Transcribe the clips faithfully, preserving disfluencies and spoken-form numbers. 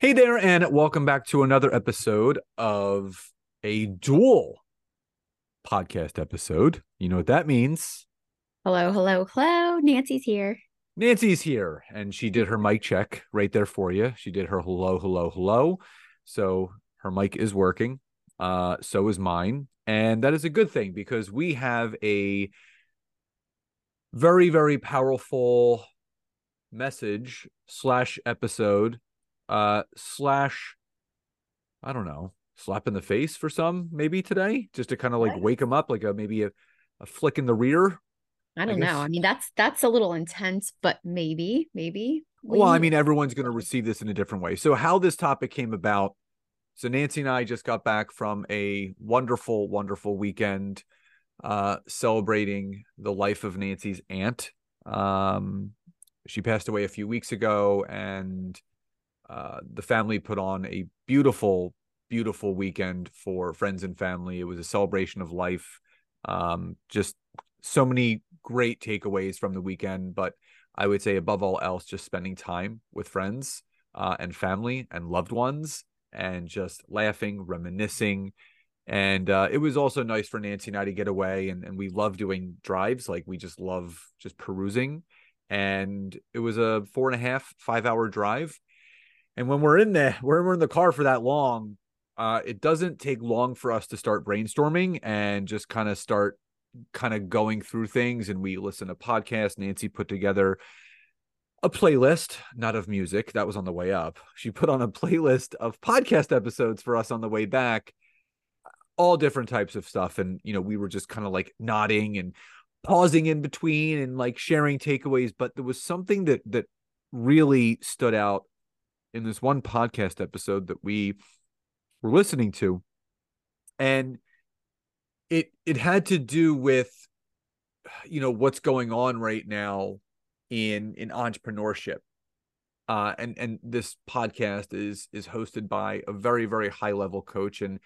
Hey there, and welcome back to another episode of a dual podcast episode. You know what that means. Hello, hello, hello. Nancy's here. Nancy's here. And she did her mic check right there for you. She did her hello, hello, hello. So her mic is working. Uh, so is mine. And that is a good thing because we have a very, very powerful message slash episode uh, slash, I don't know, slap in the face for some, maybe today, just to kind of like wake them up, like a maybe a, a flick in the rear. I don't I know. I mean, that's that's a little intense, but maybe, maybe. Well, I mean, everyone's going to receive this in a different way. So how this topic came about. So Nancy and I just got back from a wonderful, wonderful weekend uh, celebrating the life of Nancy's aunt. Um, she passed away a few weeks ago, and uh, the family put on a beautiful beautiful weekend for friends and family. It was a celebration of life. Um, just so many great takeaways from the weekend, but I would say above all else, just spending time with friends uh, and family and loved ones and just laughing, reminiscing. And uh, it was also nice for Nancy and I to get away. And, and we love doing drives. Like we just love just perusing. And it was a four and a half, five hour drive. And when we're in there, when we're in the car for that long, Uh, it doesn't take long for us to start brainstorming and just kind of start kind of going through things. And we listen to podcasts. Nancy put together a playlist, not of music. That was on the way up. She put on a playlist of podcast episodes for us on the way back, all different types of stuff. And, you know, we were just kind of like nodding and pausing in between and like sharing takeaways. But there was something that that really stood out in this one podcast episode that we we're listening to, and it it had to do with, you know, what's going on right now in in entrepreneurship, uh, and and this podcast is is hosted by a very very high level coach, and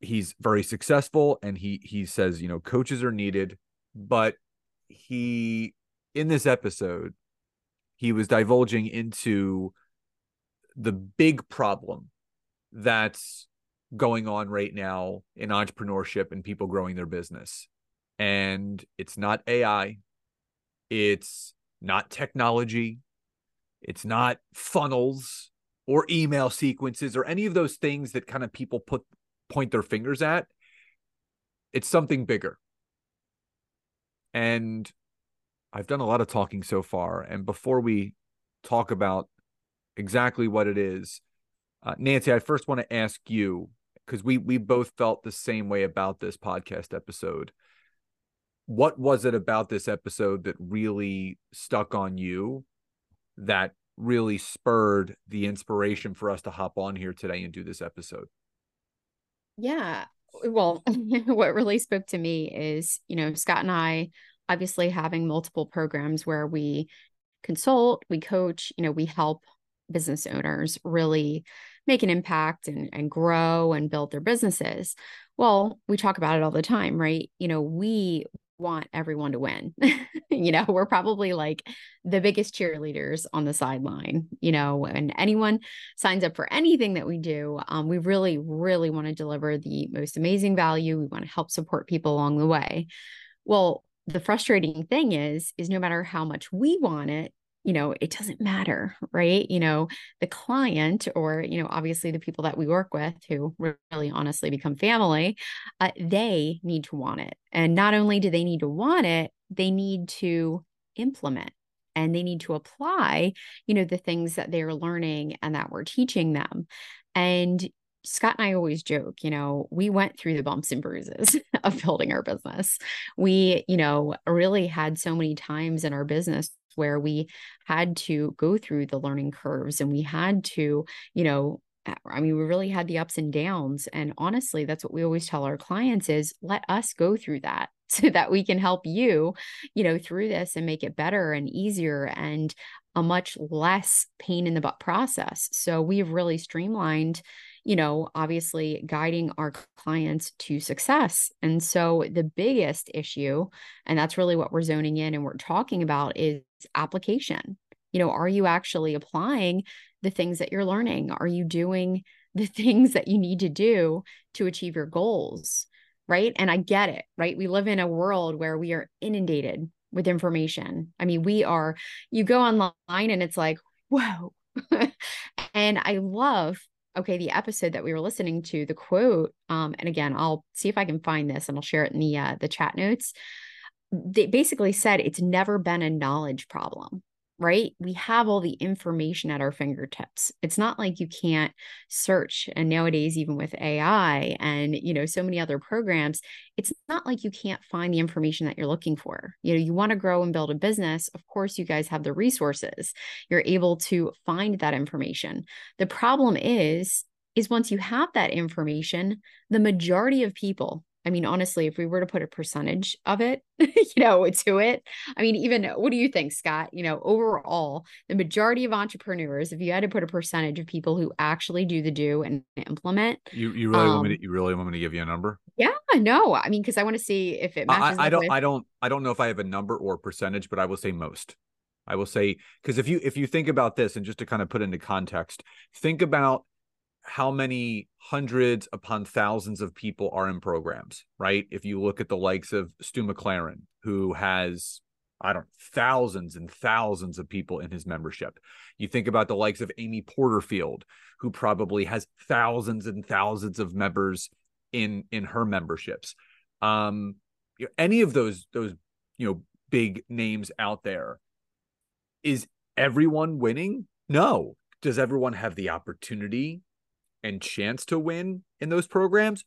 he's very successful, and he he says, you know, coaches are needed, but he in this episode he was divulging into the big problem that's going on right now in entrepreneurship and people growing their business. And it's not A I. It's not technology. It's not funnels or email sequences or any of those things that kind of people put point their fingers at. It's something bigger. And I've done a lot of talking so far. And before we talk about exactly what it is, Uh, Nancy, I first want to ask you, because we we both felt the same way about this podcast episode. What was it about this episode that really stuck on you, that really spurred the inspiration for us to hop on here today and do this episode? Yeah, well, what really spoke to me is, you know, Scott and I obviously having multiple programs where we consult, we coach, you know, we help business owners really make an impact and, and grow and build their businesses. Well, we talk about it all the time, right? You know, we want everyone to win. You know, we're probably like the biggest cheerleaders on the sideline, you know, and anyone signs up for anything that we do. Um, we really, really want to deliver the most amazing value. We want to help support people along the way. Well, the frustrating thing is, is no matter how much we want it, you know, it doesn't matter, right? You know, the client or, you know, obviously the people that we work with who really honestly become family, uh, they need to want it. And not only do they need to want it, they need to implement and they need to apply, you know, the things that they're learning and that we're teaching them. And Scott and I always joke, you know, we went through the bumps and bruises of building our business. We, you know, really had so many times in our business where we had to go through the learning curves and we had to, you know, I mean, we really had the ups and downs. And honestly, that's what we always tell our clients is let us go through that so that we can help you, you know, through this and make it better and easier and a much less pain in the butt process. So we've really streamlined, you know, obviously guiding our clients to success. And so the biggest issue, and that's really what we're zoning in and we're talking about, is application. You know, are you actually applying the things that you're learning? Are you doing the things that you need to do to achieve your goals? Right. And I get it, right? We live in a world where we are inundated with information. I mean, we are, you go online and it's like, whoa. And I love, okay, the episode that we were listening to, the quote. Um, and again, I'll see if I can find this and I'll share it in the, uh, the chat notes. They basically said, it's never been a knowledge problem. Right? We have all the information at our fingertips. It's not like you can't search. And nowadays, even with A I and, you know, so many other programs, it's not like you can't find the information that you're looking for. You know, you want to grow and build a business. Of course, you guys have the resources. You're able to find that information. The problem is, is once you have that information, the majority of people, I mean, honestly, if we were to put a percentage of it, you know, to it, I mean, even what do you think, Scott? You know, overall, the majority of entrepreneurs, if you had to put a percentage of people who actually do the do and implement. You you really um, want me to, you really want me to give you a number? Yeah, no. I mean, because I want to see if it matches. I, I don't with... I don't I don't know if I have a number or a percentage, but I will say most. I will say, because if you if you think about this, and just to kind of put into context, think about how many hundreds upon thousands of people are in programs, right? If you look at the likes of Stu McLaren, who has, I don't know, thousands and thousands of people in his membership. You think about the likes of Amy Porterfield, who probably has thousands and thousands of members in, in her memberships. Um, you know, any of those, those, you know, big names out there, is everyone winning? No. Does everyone have the opportunity and chance to win in those programs?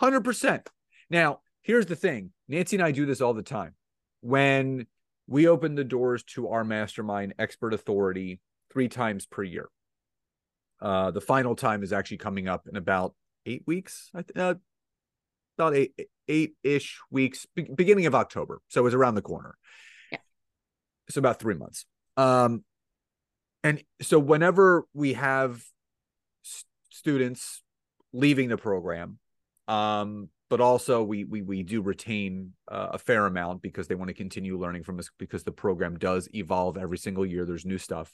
one hundred percent. Now, here's the thing. Nancy and I do this all the time. When we open the doors to our mastermind expert authority three times per year, uh, the final time is actually coming up in about eight weeks, I th- uh, about eight, eight-ish weeks, be- beginning of October. So it's around the corner. Yeah. It's about three months. Um, and so whenever we have st- students leaving the program, um, but also we we we do retain uh, a fair amount because they want to continue learning from us, because the program does evolve every single year. There's new stuff.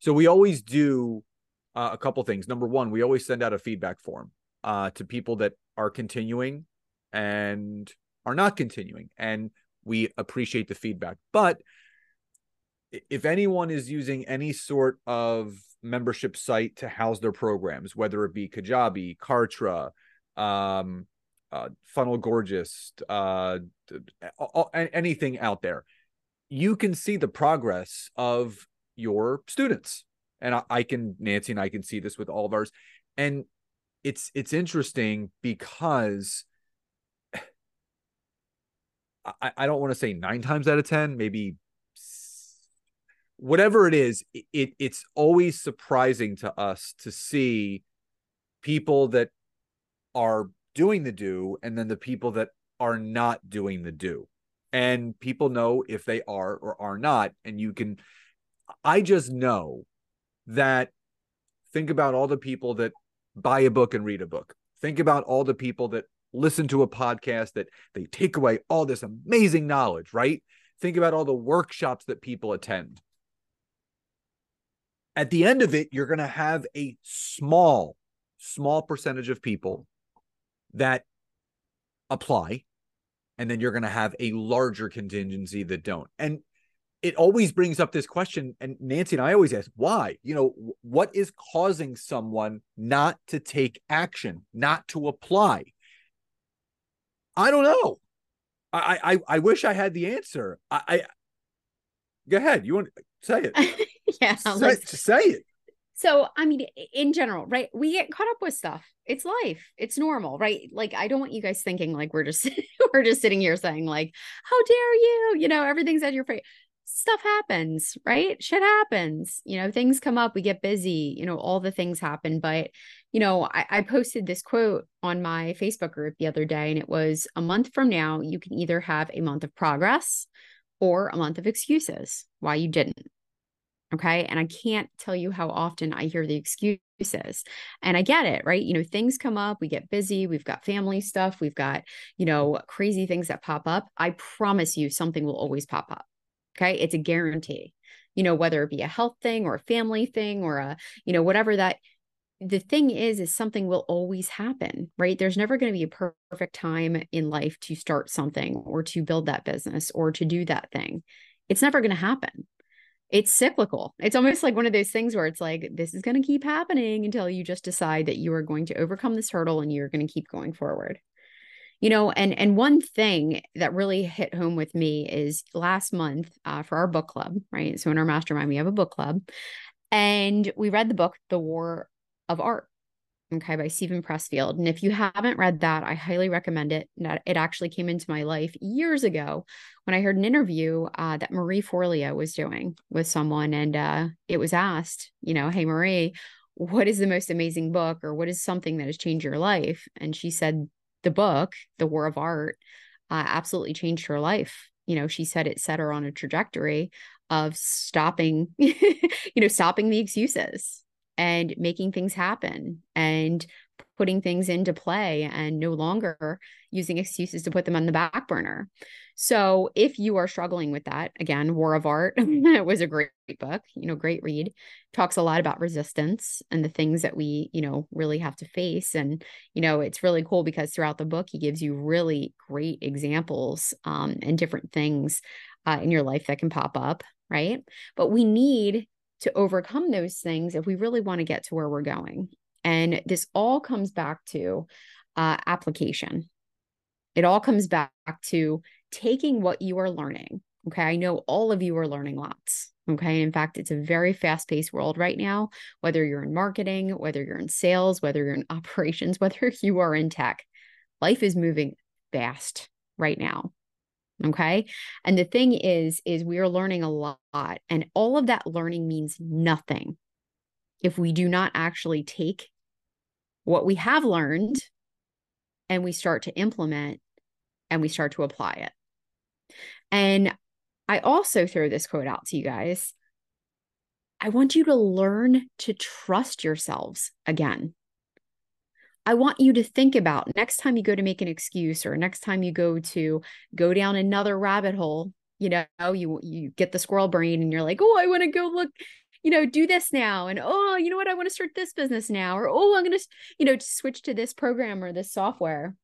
So we always do uh, a couple things. Number one, we always send out a feedback form uh, to people that are continuing and are not continuing, and we appreciate the feedback. But if anyone is using any sort of membership site to house their programs, whether it be Kajabi, Kartra, um, uh, Funnel Gorgeous, uh, all, anything out there, you can see the progress of your students. And I, I can, Nancy and I can see this with all of ours. And it's, it's interesting because I, I don't want to say nine times out of ten, maybe whatever it is, it it's always surprising to us to see people that are doing the do and then the people that are not doing the do. And people know if they are or are not. And you can, I just know that, think about all the people that buy a book and read a book. Think about all the people that listen to a podcast that they take away all this amazing knowledge, right? Think about all the workshops that people attend. At the end of it, you're going to have a small, small percentage of people that apply, and then you're going to have a larger contingency that don't. And it always brings up this question, and Nancy and I always ask, why? You know, what is causing someone not to take action, not to apply? I don't know. I I, I wish I had the answer. I, I go ahead. You want to say it? Yeah. Say, like, say it. So, I mean, in general, right? We get caught up with stuff. It's life. It's normal, right? Like, I don't want you guys thinking like we're just, we're just sitting here saying like, how dare you? You know, everything's at your face. stuff happens, right? Shit happens. You know, things come up, we get busy, you know, all the things happen. But, you know, I, I posted this quote on my Facebook group the other day, and it was, a month from now, you can either have a month of progress or a month of excuses why you didn't. Okay. And I can't tell you how often I hear the excuses, and I get it, right? You know, things come up, we get busy, we've got family stuff, we've got, you know, crazy things that pop up. I promise you something will always pop up. Okay. It's a guarantee, you know, whether it be a health thing or a family thing or a, you know, whatever that, the thing is, is something will always happen, right? There's never going to be a perfect time in life to start something or to build that business or to do that thing. It's never going to happen. It's cyclical. It's almost like one of those things where it's like, this is going to keep happening until you just decide that you are going to overcome this hurdle and you're going to keep going forward. You know, and and one thing that really hit home with me is last month uh, for our book club, right? So in our mastermind, we have a book club, and we read the book, The War of Art, okay, by Stephen Pressfield. And if you haven't read that, I highly recommend it. It actually came into my life years ago when I heard an interview uh, that Marie Forleo was doing with someone. And uh, it was asked, you know, hey, Marie, what is the most amazing book, or what is something that has changed your life? And she said the book, The War of Art, uh, absolutely changed her life. You know, she said it set her on a trajectory of stopping, you know, stopping the excuses and making things happen and putting things into play and no longer using excuses to put them on the back burner. So if you are struggling with that, again, War of Art was a great book, you know, great read, talks a lot about resistance and the things that we, you know, really have to face. And, you know, it's really cool because throughout the book, he gives you really great examples um, and different things uh, in your life that can pop up, right? But we need to overcome those things if we really want to get to where we're going. And this all comes back to uh, application. It all comes back to taking what you are learning. Okay. I know all of you are learning lots. Okay. In fact, it's a very fast-paced world right now, whether you're in marketing, whether you're in sales, whether you're in operations, whether you are in tech, life is moving fast right now. Okay. And the thing is, is we are learning a lot, and all of that learning means nothing if we do not actually take what we have learned and we start to implement and we start to apply it. And I also throw this quote out to you guys. I want you to learn to trust yourselves again. I want you to think about next time you go to make an excuse, or next time you go to go down another rabbit hole, you know, you, you get the squirrel brain and you're like, oh, I want to go look, you know, do this now. And, oh, you know what? I want to start this business now. Or, oh, I'm going to, you know, switch to this program or this software.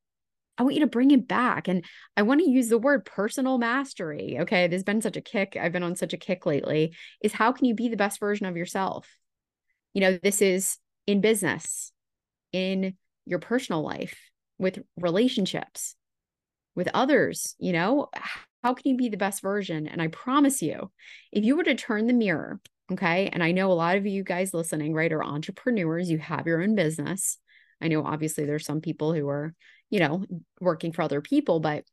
I want you to bring it back. And I want to use the word personal mastery. Okay. There's been such a kick. I've been on such a kick lately, is how can you be the best version of yourself? You know, this is in business, in your personal life, with relationships, with others, you know, how can you be the best version? And I promise you, if you were to turn the mirror, okay, and I know a lot of you guys listening, right, are entrepreneurs, you have your own business. I know obviously there's some people who are, you know, working for other people, but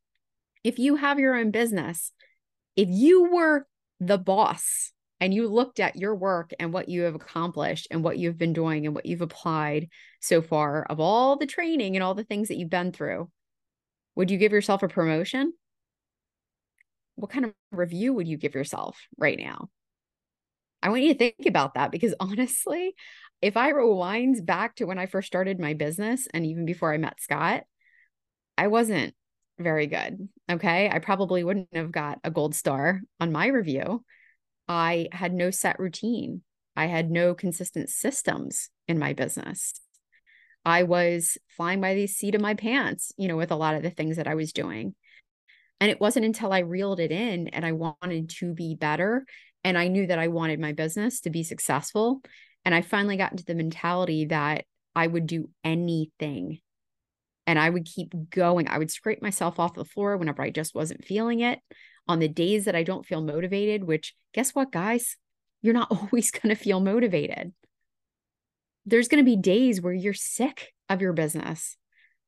if you have your own business, if you were the boss and you looked at your work and what you have accomplished and what you've been doing and what you've applied so far of all the training and all the things that you've been through, would you give yourself a promotion? What kind of review would you give yourself right now? I want you to think about that, because honestly, if I rewind back to when I first started my business and even before I met Scott, I wasn't very good, okay? I probably wouldn't have got a gold star on my review. I had no set routine. I had no consistent systems in my business. I was flying by the seat of my pants, you know, with a lot of the things that I was doing. And it wasn't until I reeled it in and I wanted to be better, and I knew that I wanted my business to be successful, and I finally got into the mentality that I would do anything and I would keep going. I would scrape myself off the floor whenever I just wasn't feeling it. On the days that I don't feel motivated, which guess what, guys? You're not always going to feel motivated. There's going to be days where you're sick of your business,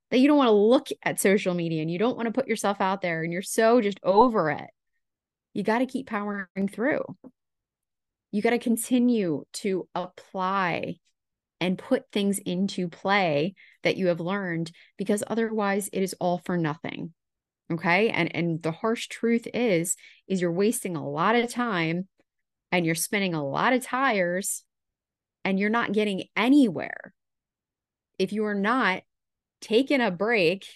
that you don't want to look at social media and you don't want to put yourself out there and you're so just over it. you got to keep powering through. You got to continue to apply and put things into play that you have learned, because otherwise it is all for nothing. Okay. And, and the harsh truth is, is you're wasting a lot of time and you're spinning a lot of tires and you're not getting anywhere if you are not taking a break.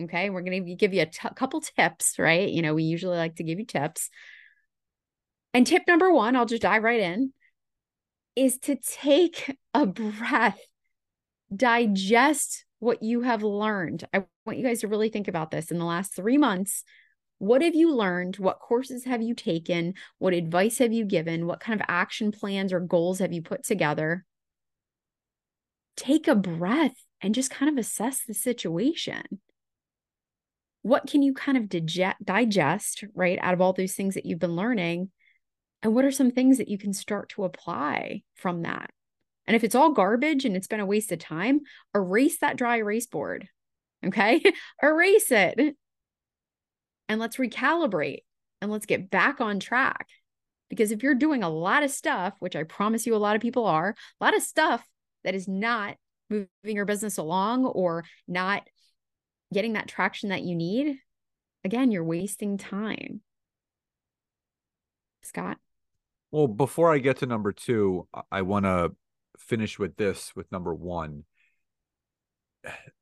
Okay. We're going to give you a t- couple tips, right? You know, we usually like to give you tips. And tip number one, I'll just dive right in, is to take a breath, digest what you have learned. I want you guys to really think about this in the last three months. What have you learned? What courses have you taken? What advice have you given? What kind of action plans or goals have you put together? Take a breath and just kind of assess the situation. What can you kind of digest, right, out of all those things that you've been learning? And what are some things that you can start to apply from that? And if it's all garbage and it's been a waste of time, erase that dry erase board, okay? Erase it. And let's recalibrate and let's get back on track. Because if you're doing a lot of stuff, which I promise you a lot of people are, a lot of stuff that is not moving your business along or not getting that traction that you need, again, you're wasting time. Scott? Well, before I get to number two, I want to finish with this, with number one.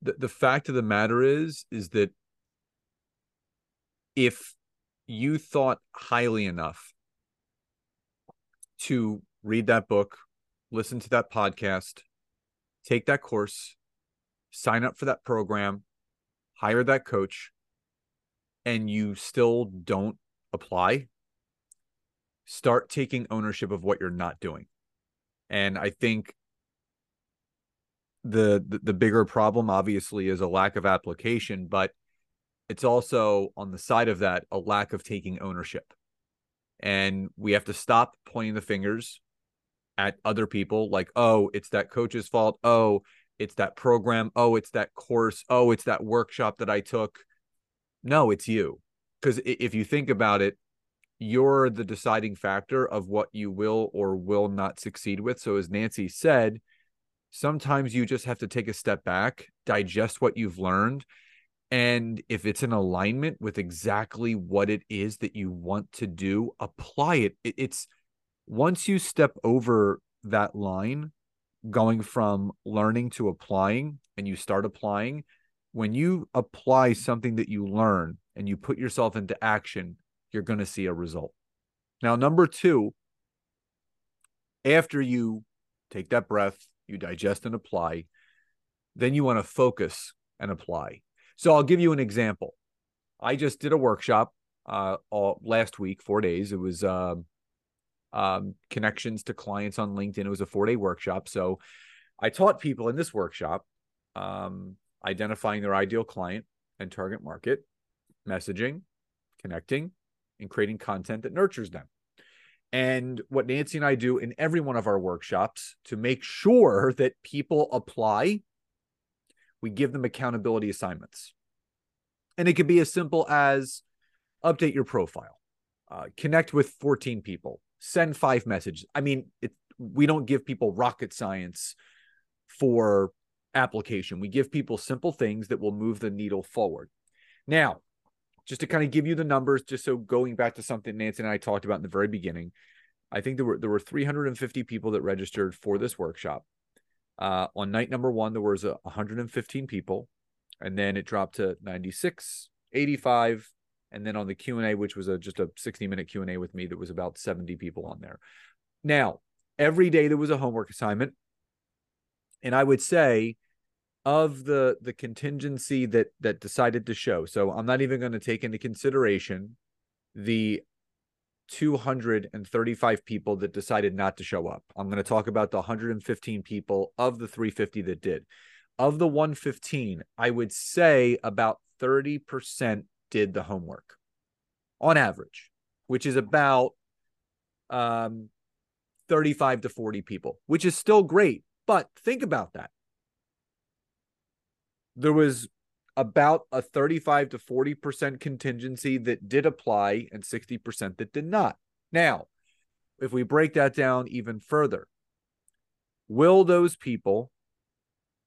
The, the fact of the matter is, is that if you thought highly enough to read that book, listen to that podcast, take that course, sign up for that program, hire that coach, and you still don't apply, start taking ownership of what you're not doing. And I think the, the the bigger problem, obviously, is a lack of application, but it's also, on the side of that, a lack of taking ownership. And we have to stop pointing the fingers at other people like, oh, it's that coach's fault. Oh, it's that program. Oh, it's that course. Oh, it's that workshop that I took. No, it's you. Because if you think about it, you're the deciding factor of what you will or will not succeed with. So as Nancy said, sometimes you just have to take a step back, digest what you've learned. And if it's in alignment with exactly what it is that you want to do, apply it. It's once you step over that line, going from learning to applying, and you start applying, when you apply something that you learn and you put yourself into action, you're going to see a result. Now, number two, after you take that breath, you digest and apply, then you want to focus and apply. So I'll give you an example. I just did a workshop uh, all, last week, four days. It was uh, um, connections to clients on LinkedIn. It was a four-day workshop. So I taught people in this workshop um, identifying their ideal client and target market, messaging, connecting, and creating content that nurtures them. And what Nancy and I do in every one of our workshops to make sure that people apply, we give them accountability assignments. And it could be as simple as update your profile, uh, connect with fourteen people, send five messages. I mean, it, we don't give people rocket science for application. We give people simple things that will move the needle forward. Now, just to kind of give you the numbers, just so going back to something Nancy and I talked about in the very beginning, I think there were there were three hundred fifty people that registered for this workshop. Uh, on night number one, there was one hundred fifteen people, and then it dropped to ninety-six, eighty-five, and then on the Q and A, which was a, just a sixty-minute Q and A with me, there was about seventy people on there. Now, every day there was a homework assignment, and I would say, of the the contingency that that decided to show. So I'm not even going to take into consideration the two hundred thirty-five people that decided not to show up. I'm going to talk about the one hundred fifteen people of the three hundred fifty that did. Of the one hundred fifteen, I would say about thirty percent did the homework on average, which is about um, thirty-five to forty people, which is still great. But think about that. There was about a thirty-five to forty percent contingency that did apply and sixty percent that did not. Now, if we break that down even further, will those people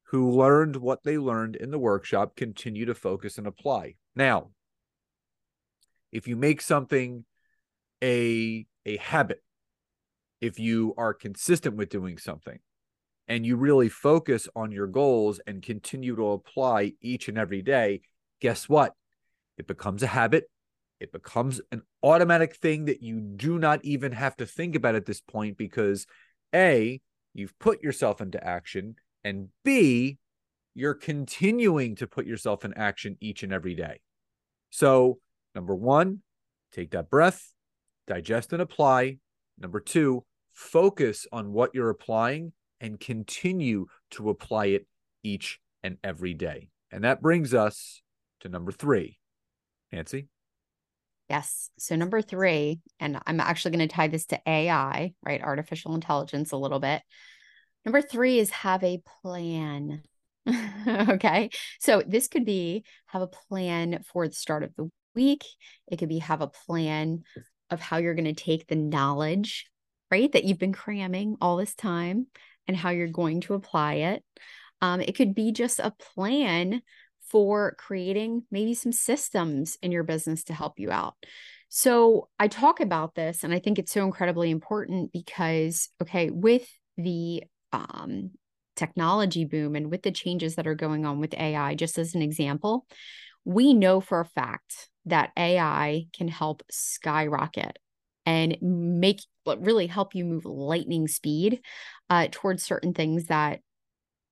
who learned what they learned in the workshop continue to focus and apply? Now, if you make something a, a habit, if you are consistent with doing something, and you really focus on your goals and continue to apply each and every day, guess what? It becomes a habit. It becomes an automatic thing that you do not even have to think about at this point because A, you've put yourself into action, and B, you're continuing to put yourself in action each and every day. So number one, take that breath, digest and apply. Number two, focus on what you're applying and continue to apply it each and every day. And that brings us to number three. Nancy? Yes. So number three, and I'm actually going to tie this to A I, right? Artificial intelligence a little bit. Number three is have a plan. Okay. So this could be have a plan for the start of the week. It could be have a plan of how you're going to take the knowledge, right, that you've been cramming all this time, and how you're going to apply it. Um, it could be just a plan for creating maybe some systems in your business to help you out. So I talk about this, and I think it's so incredibly important because, okay, with the um, technology boom and with the changes that are going on with A I, just as an example, we know for a fact that A I can help skyrocket and make really help you move lightning speed uh, towards certain things that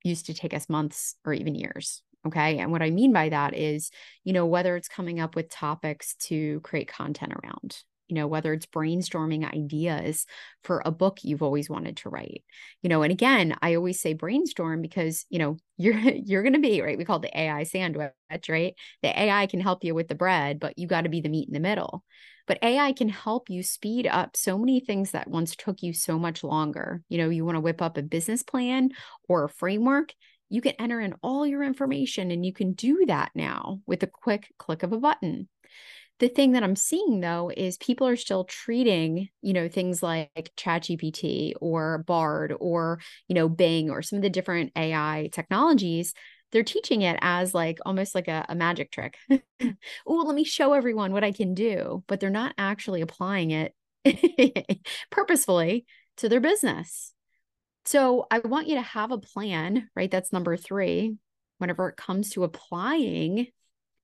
used to take us months or even years. Okay. And what I mean by that is, you know, whether it's coming up with topics to create content around, you know, whether it's brainstorming ideas for a book you've always wanted to write, you know, and again, I always say brainstorm because, you know, you're, you're going to be right. We call it the A I sandwich, right? The A I can help you with the bread, but you got to be the meat in the middle. But A I can help you speed up so many things that once took you so much longer. You know, you want to whip up a business plan or a framework, you can enter in all your information and you can do that now with a quick click of a button. The thing that I'm seeing though is people are still treating, you know, things like ChatGPT or Bard or, you know, Bing or some of the different A I technologies. They're teaching it as like almost like a, a magic trick. Oh, let me show everyone what I can do, but they're not actually applying it purposefully to their business. So I want you to have a plan, right? That's number three, whenever it comes to applying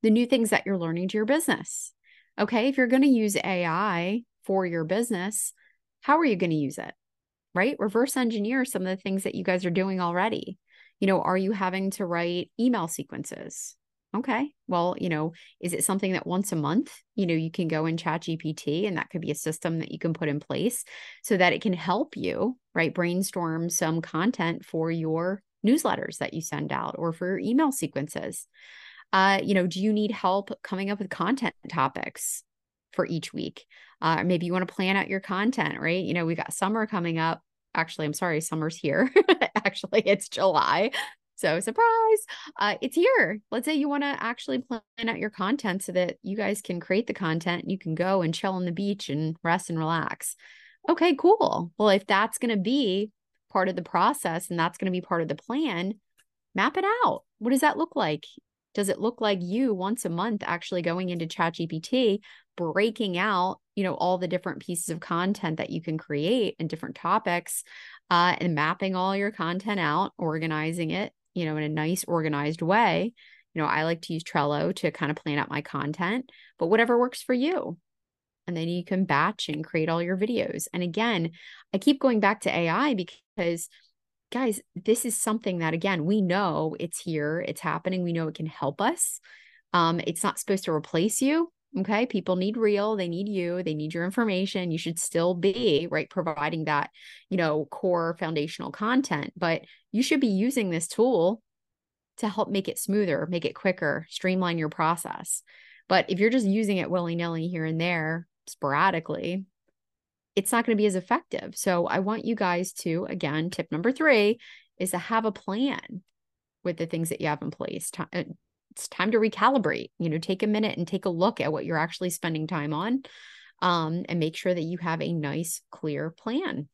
the new things that you're learning to your business. Okay. If you're going to use A I for your business, how are you going to use it? Right? Reverse engineer some of the things that you guys are doing already. You know, are you having to write email sequences? Okay. Well, you know, is it something that once a month, you know, you can go in ChatGPT, and that could be a system that you can put in place so that it can help you, right? Brainstorm some content for your newsletters that you send out or for your email sequences. Uh, you know, do you need help coming up with content topics for each week? Uh, maybe you want to plan out your content, right? You know, we got summer coming up. Actually, I'm sorry, summer's here. Actually, it's July. So surprise, uh, it's here. Let's say you want to actually plan out your content so that you guys can create the content and you can go and chill on the beach and rest and relax. Okay, cool. Well, if that's going to be part of the process and that's going to be part of the plan, map it out. What does that look like? Does it look like you once a month actually going into ChatGPT, breaking out, you know, all the different pieces of content that you can create and different topics, uh, and mapping all your content out, organizing it, you know, in a nice organized way? You know, I like to use Trello to kind of plan out my content, but whatever works for you. And then you can batch and create all your videos. And again, I keep going back to A I because guys, this is something that, again, we know it's here, it's happening. We know it can help us. Um, it's not supposed to replace you. Okay. People need real, they need you, they need your information. You should still be right providing that, you know, core foundational content, but you should be using this tool to help make it smoother, make it quicker, streamline your process. But if you're just using it willy-nilly here and there sporadically, it's not going to be as effective. So I want you guys to, again, tip number three is to have a plan with the things that you have in place, it's time to recalibrate, you know, take a minute and take a look at what you're actually spending time on, um, and make sure that you have a nice, clear plan.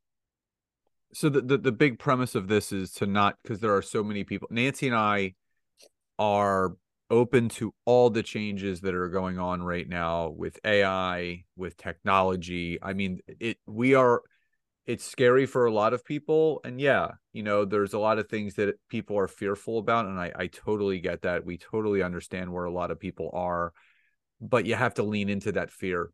So the, the, the big premise of this is to not, because there are so many people, Nancy and I are open to all the changes that are going on right now with A I, with technology. I mean, it, we are, it's scary for a lot of people. And yeah, you know, there's a lot of things that people are fearful about. And I, I totally get that. We totally understand where a lot of people are, but you have to lean into that fear.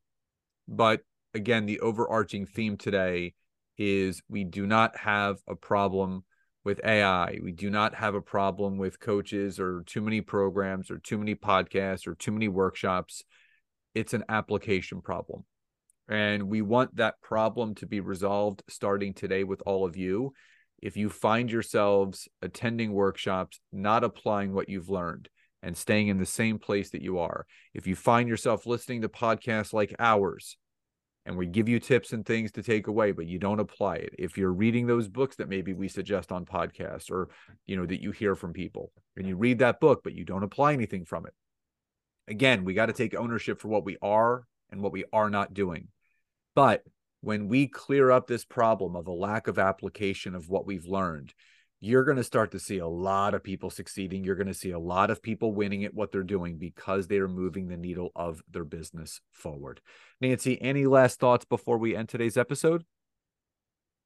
But again, the overarching theme today is we do not have a problem with A I. We do not have a problem with coaches or too many programs or too many podcasts or too many workshops. It's an application problem. And we want that problem to be resolved starting today with all of you. If you find yourselves attending workshops, not applying what you've learned and staying in the same place that you are, if you find yourself listening to podcasts like ours and we give you tips and things to take away, but you don't apply it, if you're reading those books that maybe we suggest on podcasts or, you know, that you hear from people and you read that book, but you don't apply anything from it. Again, we got to take ownership for what we are and what we are not doing. But when we clear up this problem of a lack of application of what we've learned, you're going to start to see a lot of people succeeding. You're going to see a lot of people winning at what they're doing because they are moving the needle of their business forward. Nancy, any last thoughts before we end today's episode?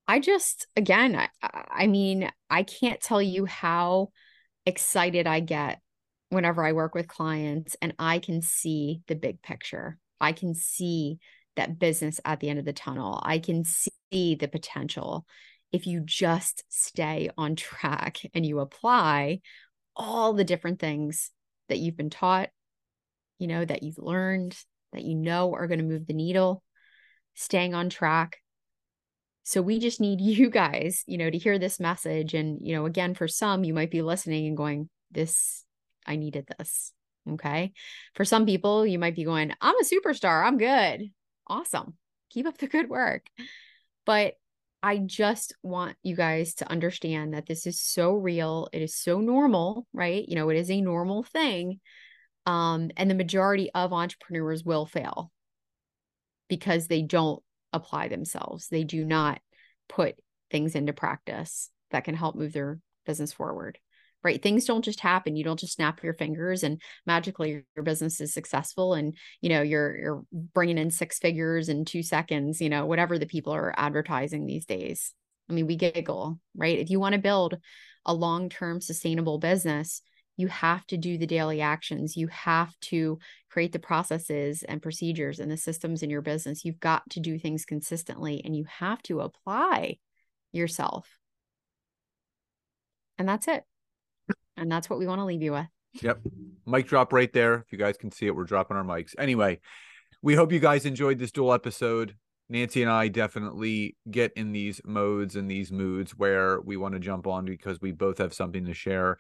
I just, again, I, I mean, I can't tell you how excited I get whenever I work with clients and I can see the big picture. I can see that business at the end of the tunnel. I can see the potential. If you just stay on track and you apply all the different things that you've been taught, you know, that you've learned, that you know are going to move the needle, staying on track. So we just need you guys, you know, to hear this message. And, you know, again, for some, you might be listening and going, this, I needed this. Okay. For some people, you might be going, I'm a superstar. I'm good. Awesome. Keep up the good work. But I just want you guys to understand that this is so real. It is so normal, right? You know, it is a normal thing. Um, and the majority of entrepreneurs will fail because they don't apply themselves. They do not put things into practice that can help move their business forward. Right? Things don't just happen. You don't just snap your fingers and magically your business is successful. And, you know, you're, you're bringing in six figures in two seconds, you know, whatever the people are advertising these days. I mean, we giggle, right? If you want to build a long-term sustainable business, you have to do the daily actions. You have to create the processes and procedures and the systems in your business. You've got to do things consistently and you have to apply yourself. And that's it. And that's what we want to leave you with. Yep. Mic drop right there. If you guys can see it, we're dropping our mics. Anyway, we hope you guys enjoyed this dual episode. Nancy and I definitely get in these modes and these moods where we want to jump on because we both have something to share.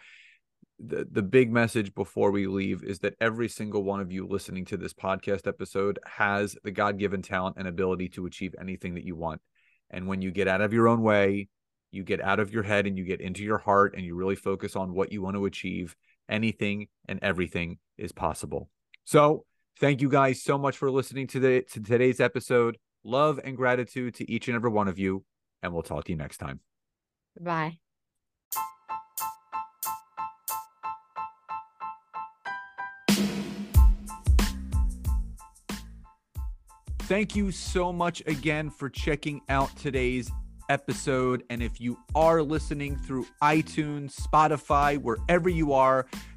The, the big message before we leave is that every single one of you listening to this podcast episode has the God-given talent and ability to achieve anything that you want. And when you get out of your own way, you get out of your head and you get into your heart and you really focus on what you want to achieve, anything and everything is possible. So thank you guys so much for listening to, the, to today's episode. Love and gratitude to each and every one of you. And we'll talk to you next time. Bye. Thank you so much again for checking out today's episode. And if you are listening through iTunes, Spotify, wherever you are,